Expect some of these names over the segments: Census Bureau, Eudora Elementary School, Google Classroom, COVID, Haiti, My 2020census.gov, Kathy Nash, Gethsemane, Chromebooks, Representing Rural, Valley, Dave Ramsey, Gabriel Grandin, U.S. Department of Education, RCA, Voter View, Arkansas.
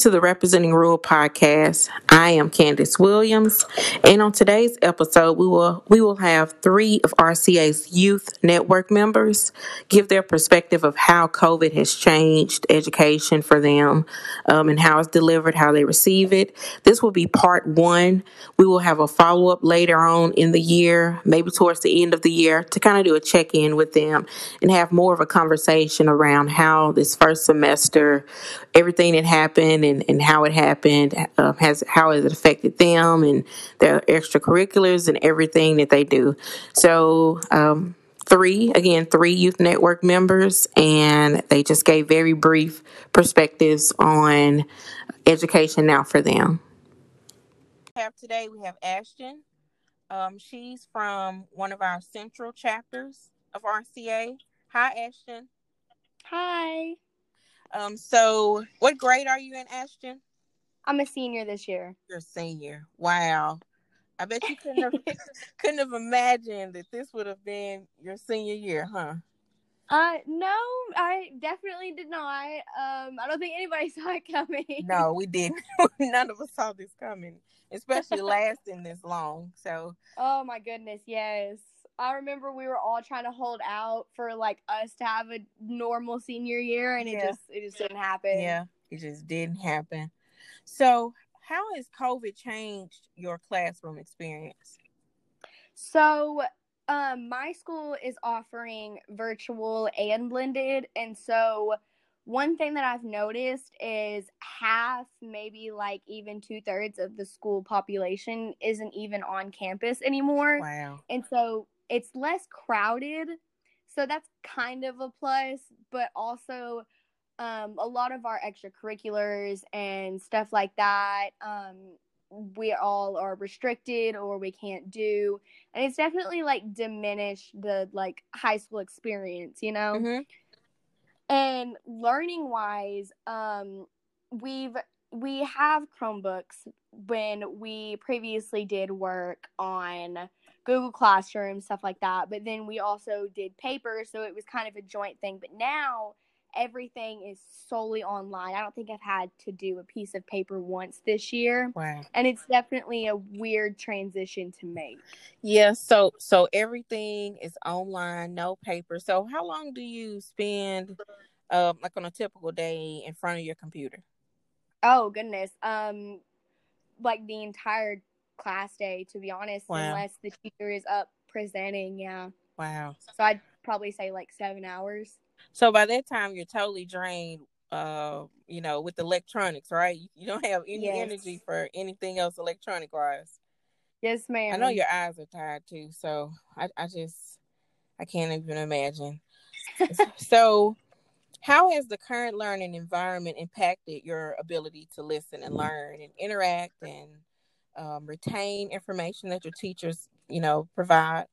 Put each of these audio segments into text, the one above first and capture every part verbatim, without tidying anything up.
to the Representing Rural podcast. I am Candace Williams, and on today's episode, we will we will have three of R C A's youth network members give their perspective of how COVID has changed education for them, um, and how it's delivered, how they receive it. This will be part one. We will have a follow-up later on in the year, maybe towards the end of the year, to kind of do a check-in with them and have more of a conversation around how this first semester, everything that happened and, and how it happened, uh, has how has it affected them and their extracurriculars and everything that they do. So um, three, again, three youth network members, and they just gave very brief perspectives on education now for them. Have today we have Ashton. Um, she's from one of our central chapters of R C A. Hi, Ashton. Hi. Um, so what grade are you in, Ashton? I'm a senior this year. You're a senior. Wow. I bet you couldn't have couldn't have imagined that this would have been your senior year, huh? Uh, no, I definitely did not. Um, I don't think anybody saw it coming. No, we didn't. None of us saw this coming, especially lasting this long. So. Oh my goodness, yes. I remember we were all trying to hold out for like us to have a normal senior year, and it yeah. just it just didn't happen. Yeah, it just didn't happen. So, how has COVID changed your classroom experience? So, um, my school is offering virtual and blended, and so one thing that I've noticed is half, maybe like even two thirds of the school population isn't even on campus anymore. Wow! And so. It's less crowded, so that's kind of a plus, but also um, a lot of our extracurriculars and stuff like that, um, we all are restricted or we can't do, and it's definitely, like, diminished the, like, high school experience, you know? Mm-hmm. And learning-wise, um, we've... we have Chromebooks when we previously did work on Google Classroom, stuff like that. But then we also did paper, so it was kind of a joint thing. But now everything is solely online. I don't think I've had to do a piece of paper once this year. Wow. And it's definitely a weird transition to make. Yeah, so, so everything is online, no paper. So how long do you spend, uh, like on a typical day, in front of your computer? Oh, goodness. Um, like the entire class day, to be honest, wow. Unless the teacher is up presenting, yeah. Wow. So I'd probably say like seven hours. So by that time, you're totally drained, uh, you know, with electronics, right? You don't have any yes. energy for anything else electronic-wise. Yes, ma'am. I know your eyes are tired, too, so I, I just, I can't even imagine. So... how has the current learning environment impacted your ability to listen and learn and interact and um, retain information that your teachers, you know, provide?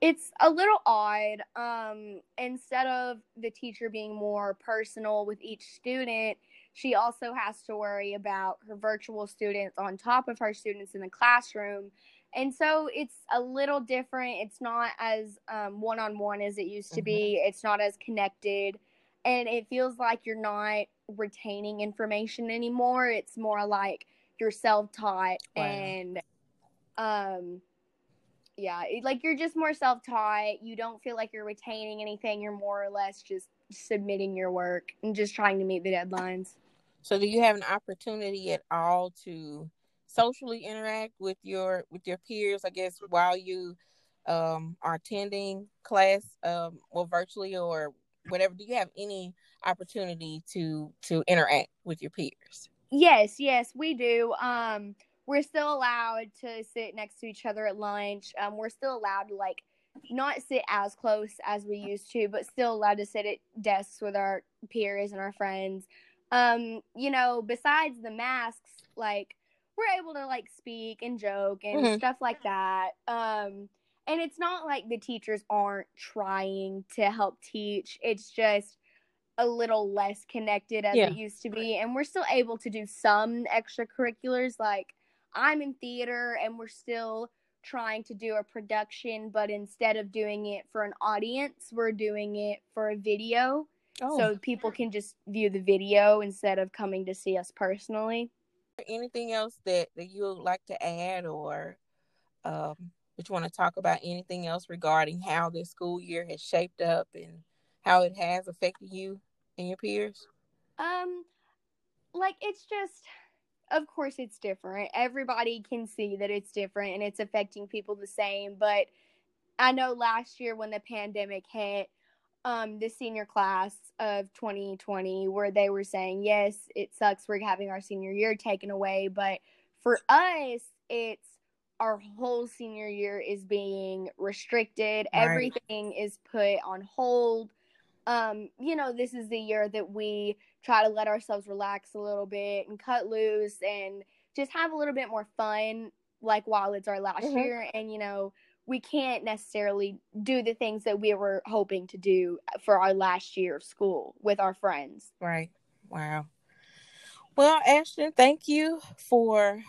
It's a little odd. Um, instead of the teacher being more personal with each student, she also has to worry about her virtual students on top of her students in the classroom. And so it's a little different. It's not as um, one-on-one as it used to be. Mm-hmm. It's not as connected. And it feels like you're not retaining information anymore. It's more like you're self-taught. Wow. And, um, yeah, it, like you're just more self-taught. You don't feel like you're retaining anything. You're more or less just submitting your work and just trying to meet the deadlines. So do you have an opportunity at all to socially interact with your with your peers, I guess, while you um, are attending class, um, or virtually or whatever? Do you have any opportunity to to interact with your peers? Yes, yes, we do. Um, we're still allowed to sit next to each other at lunch. Um, we're still allowed to, like, not sit as close as we used to, but still allowed to sit at desks with our peers and our friends. Um, you know, besides the masks, like, we're able to, like, speak and joke and mm-hmm. stuff like that. Um, and it's not like the teachers aren't trying to help teach. It's just a little less connected as yeah. it used to be. And we're still able to do some extracurriculars. Like, I'm in theater, and we're still trying to do a production, but instead of doing it for an audience, we're doing it for a video. Oh. So people can just view the video instead of coming to see us personally. Anything else that, that you would like to add, or um, that you want to talk about? Anything else regarding how this school year has shaped up and how it has affected you and your peers? Um, like, it's just, of course it's different. Everybody can see that it's different and it's affecting people the same. But I know last year when the pandemic hit, um, the senior class of twenty twenty, where they were saying, yes, it sucks we're having our senior year taken away. But for us, it's our whole senior year is being restricted. Right. Everything is put on hold. Um, you know, this is the year that we try to let ourselves relax a little bit and cut loose and just have a little bit more fun, like while it's our last mm-hmm. year. And, you know, we can't necessarily do the things that we were hoping to do for our last year of school with our friends. Right. Wow. Well, Ashton, thank you for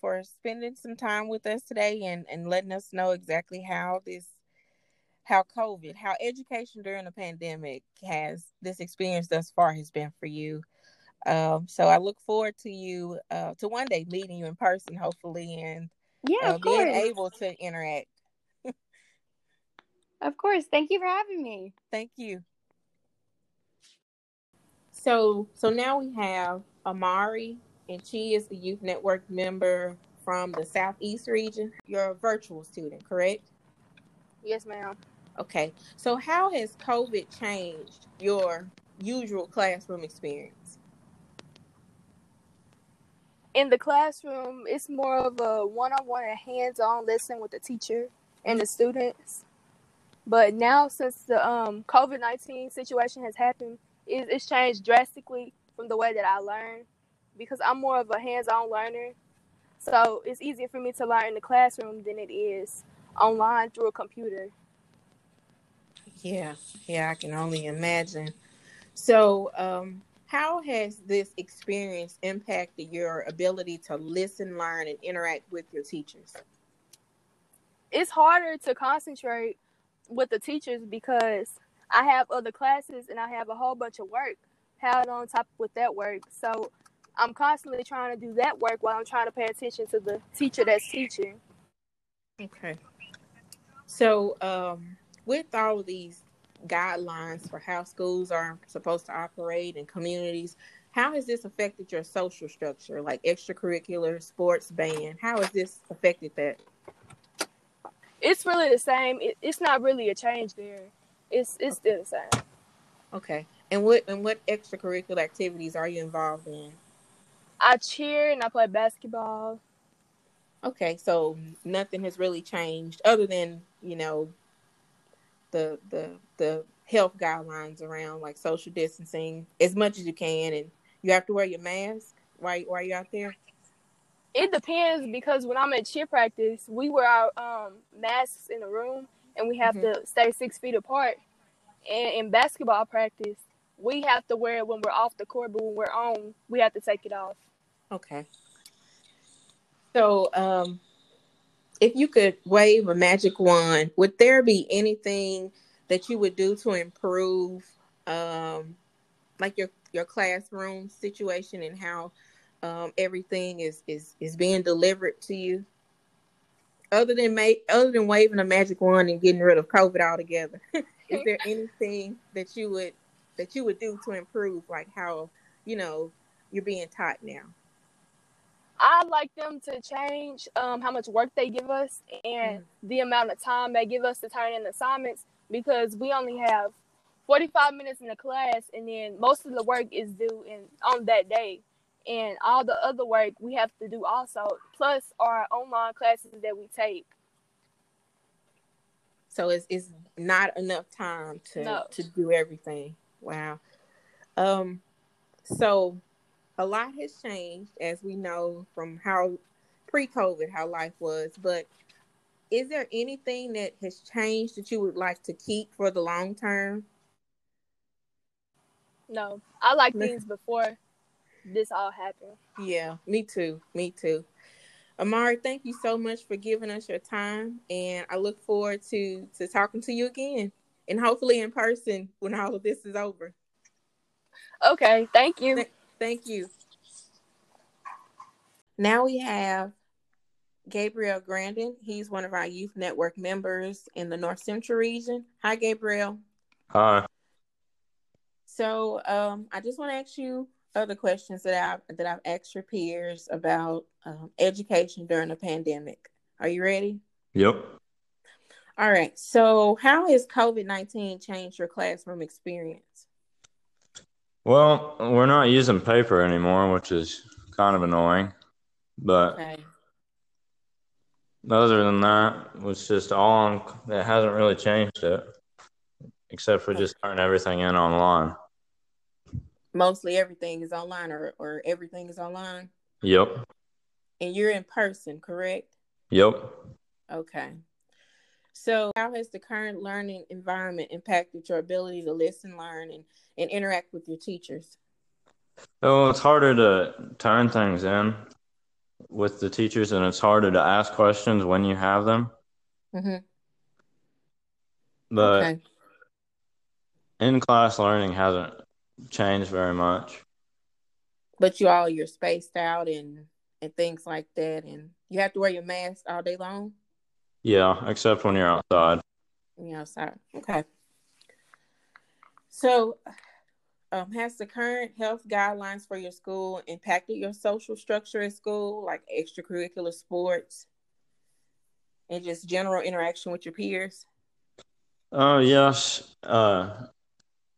for spending some time with us today and, and letting us know exactly how this how COVID, how education during the pandemic has, this experience thus far has been for you. Um, so I look forward to you, uh, to one day meeting you in person, hopefully, and yeah, uh, being able to interact. Of course. Thank you for having me. Thank you. So, so now we have Amari, and she is the Youth Network member from the Southeast region. You're a virtual student, correct? Yes, ma'am. Okay. So how has COVID changed your usual classroom experience? In the classroom, it's more of a one-on-one and hands-on lesson with the teacher and the students. But now, since the um, COVID nineteen situation has happened, it, it's changed drastically from the way that I learn, because I'm more of a hands-on learner. So it's easier for me to learn in the classroom than it is online through a computer. Yeah, yeah, I can only imagine. So um, how has this experience impacted your ability to listen, learn, and interact with your teachers? It's harder to concentrate with the teachers because I have other classes and I have a whole bunch of work piled on top with that work. So I'm constantly trying to do that work while I'm trying to pay attention to the teacher that's teaching. Okay. So um, with all of these guidelines for how schools are supposed to operate in communities, how has this affected your social structure, like extracurricular, sports, band? How has this affected that? It's really the same. It, it's not really a change there. It's it's still the same. Okay. And what and what extracurricular activities are you involved in? I cheer and I play basketball. Okay, so nothing has really changed other than, you know, the the the health guidelines around like social distancing as much as you can, and you have to wear your mask while while you're out there. It depends, because when I'm at cheer practice, we wear our um, masks in the room and we have mm-hmm. to stay six feet apart. And in basketball practice, we have to wear it when we're off the court, but when we're on, we have to take it off. Okay. So um, if you could wave a magic wand, would there be anything that you would do to improve um, like your, your classroom situation and how Um, everything is, is, is being delivered to you, other than make, other than waving a magic wand and getting rid of COVID altogether? Is there anything that you would that you would do to improve, like how, you know, you're being taught now? I'd like them to change um, how much work they give us and mm-hmm. the amount of time they give us to turn in assignments, because we only have forty-five minutes in the class, and then most of the work is due in on that day. And all the other work we have to do also, plus our online classes that we take. So it's, it's not enough time to, no. to do everything. Wow. Um, so a lot has changed, as we know, from how pre-COVID, how life was. But is there anything that has changed that you would like to keep for the long term? No, I like things before this all happened. Yeah, me too. Me too. Amari, thank you so much for giving us your time, and I look forward to to talking to you again, and hopefully in person when all of this is over. Okay, thank you. Th- thank you. Now we have Gabriel Grandin. He's one of our Youth Network members in the North Central region. Hi, Gabriel. Hi. So um, I just want to ask you other questions that I've, that I've asked your peers about um, education during the pandemic. Are you ready? Yep. All right. So how has COVID nineteen changed your classroom experience? Well, we're not using paper anymore, which is kind of annoying. But okay. Other than that, it's just all on, it hasn't really changed it, except for okay. just turning everything in online. Mostly everything is online or, or everything is online? Yep. And you're in person, correct? Yep. Okay. So how has the current learning environment impacted your ability to listen, learn, and, and interact with your teachers? Oh, it's harder to turn things in with the teachers, and it's harder to ask questions when you have them. Mm-hmm. But okay. in-class learning hasn't changed very much. But you all, you're spaced out and, and things like that, and you have to wear your mask all day long? Yeah, except when you're outside. You're outside. Okay. So um, has the current health guidelines for your school impacted your social structure at school, like extracurricular sports and just general interaction with your peers? Oh, yes. Uh,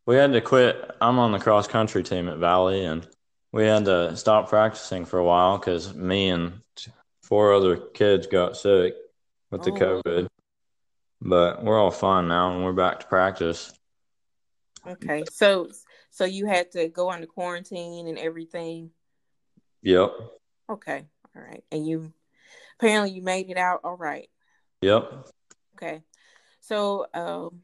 we had to quit. I'm on the cross-country team at Valley, and we had to stop practicing for a while because me and four other kids got sick with the oh. COVID, but we're all fine now, and we're back to practice. Okay, so so you had to go under quarantine and everything? Yep. Okay, all right. And you apparently you made it out all right? Yep. Okay, so um,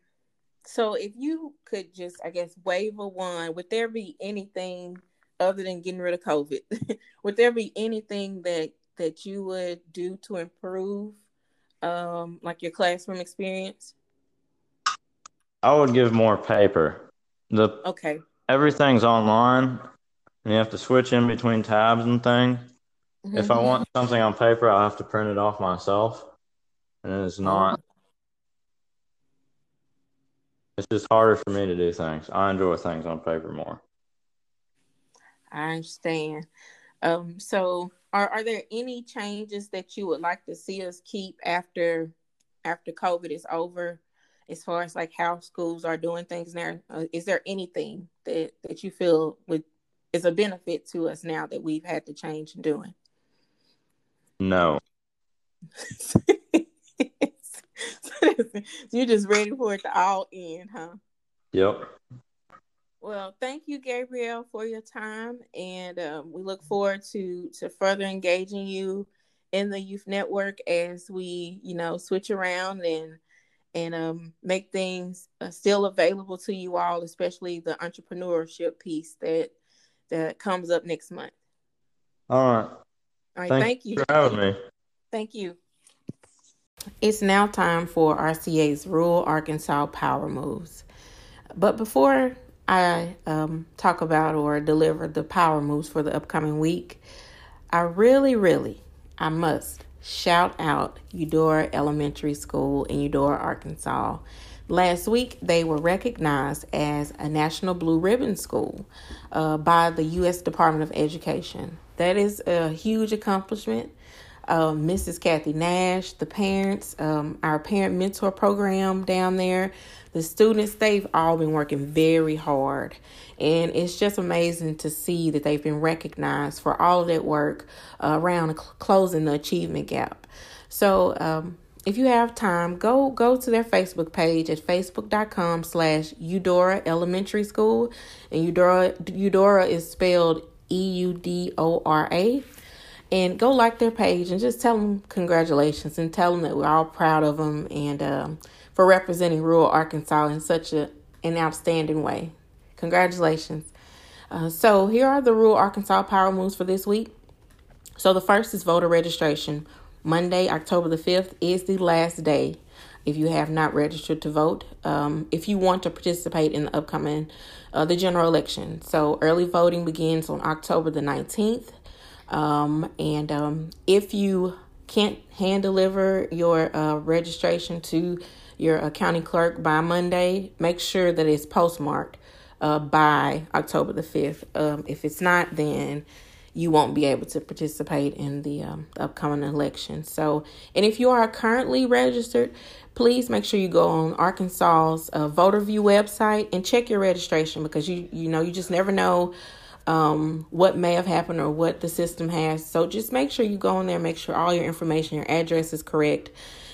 so if you could just, I guess, wave a wand, would there be anything other than getting rid of COVID? Would there be anything that, that you would do to improve Um, like your classroom experience? I would give more paper. The okay. Everything's online, and you have to switch in between tabs and things. Mm-hmm. If I want something on paper, I have to print it off myself, and it's not. It's just harder for me to do things. I enjoy things on paper more. I understand. Um, so. Are, are there any changes that you would like to see us keep after after COVID is over, as far as like how schools are doing things now? Uh, is there anything that, that you feel would is a benefit to us now that we've had to change in doing? No. So you're just ready for it to all end, huh? Yep. Well, thank you, Gabriel, for your time, and um, we look forward to, to further engaging you in the Youth Network as we, you know, switch around and and um, make things uh, still available to you all, especially the entrepreneurship piece that that comes up next month. All right. All right. Thank, thank you for having me. Thank you. It's now time for R C A's Rural Arkansas Power Moves, but before I um, talk about or deliver the power moves for the upcoming week, I really, really, I must shout out Eudora Elementary School in Eudora, Arkansas. Last week, they were recognized as a National Blue Ribbon School uh, by the U S Department of Education. That is a huge accomplishment. Uh, Missus Kathy Nash, the parents, um, our parent mentor program down there, the students, they've all been working very hard. And it's just amazing to see that they've been recognized for all of that work uh, around cl- closing the achievement gap. So um, if you have time, go go to their Facebook page at facebook.com slash Eudora Elementary School. And Eudora, Eudora is spelled E U D O R A. And go like their page and just tell them congratulations and tell them that we're all proud of them and um, for representing rural Arkansas in such a, an outstanding way. Congratulations. Uh, so here are the rural Arkansas power moves for this week. So the first is voter registration. Monday, October the fifth is the last day if you have not registered to vote, um, if you want to participate in the upcoming uh, the general election. So early voting begins on October the nineteenth. Um, and um, if you can't hand deliver your uh, registration to your uh, county clerk by Monday, make sure that it's postmarked uh, by October the fifth. Um, if it's not, then you won't be able to participate in the um, upcoming election. So, and if you are currently registered, please make sure you go on Arkansas's uh, Voter View website and check your registration, because you you know you just never know um, what may have happened or what the system has. So just make sure you go in there, make sure all your information, your address is correct,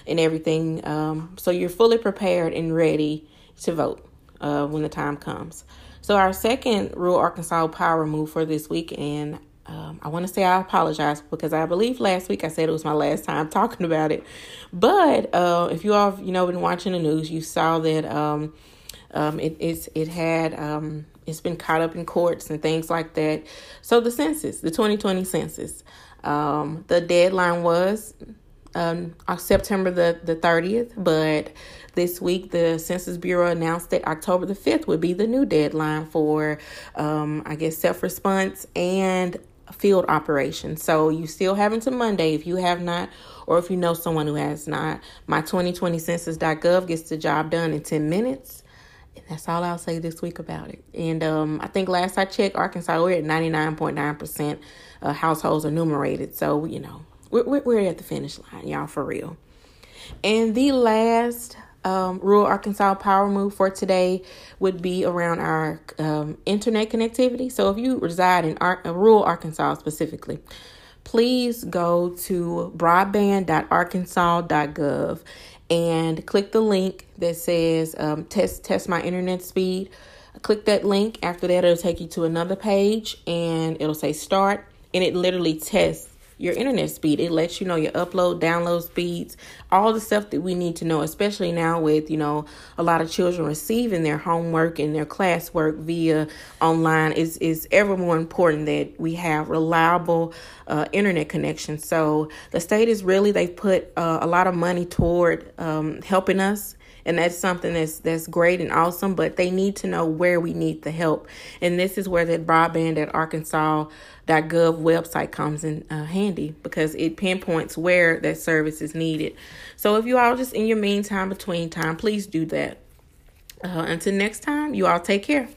and everything, um, so you're fully prepared and ready to vote uh, when the time comes. So our second Rural Arkansas Power Move for this weekend. Um, I want to say I apologize because I believe last week I said it was my last time talking about it. But uh, if you all, you know, been watching the news, you saw that um, um, it, it's, it had um, it's been caught up in courts and things like that. So the census, the twenty twenty census, um, the deadline was um, September the, the thirtieth. But this week, the Census Bureau announced that October the fifth would be the new deadline for, um, I guess, self-response and field operation. So you still have until Monday if you have not, or if you know someone who has not. My twenty twenty census dot gov gets the job done in ten minutes. And that's all I'll say this week about it. And um, I think last I checked, Arkansas, we're at ninety-nine point nine percent uh, households enumerated. So, you know, we're, we're at the finish line, y'all, for real. And the last Um, Rural Arkansas Power Move for today would be around our um, internet connectivity. So if you reside in Ar- rural Arkansas specifically, please go to broadband dot arkansas dot gov and click the link that says um, test test my internet speed. Click that link. After that, it'll take you to another page and it'll say start, and it literally tests your internet speed. It lets you know your upload, download speeds, all the stuff that we need to know, especially now with, you know, a lot of children receiving their homework and their classwork via online. It's, it's ever more important that we have reliable uh, internet connection. So the state is really, they've put uh, a lot of money toward um, helping us. And that's something that's that's great and awesome, but they need to know where we need the help. And this is where that broadband dot arkansas dot gov website comes in uh, handy, because it pinpoints where that service is needed. So if you all just in your meantime, between time, please do that. Uh, until next time, you all take care.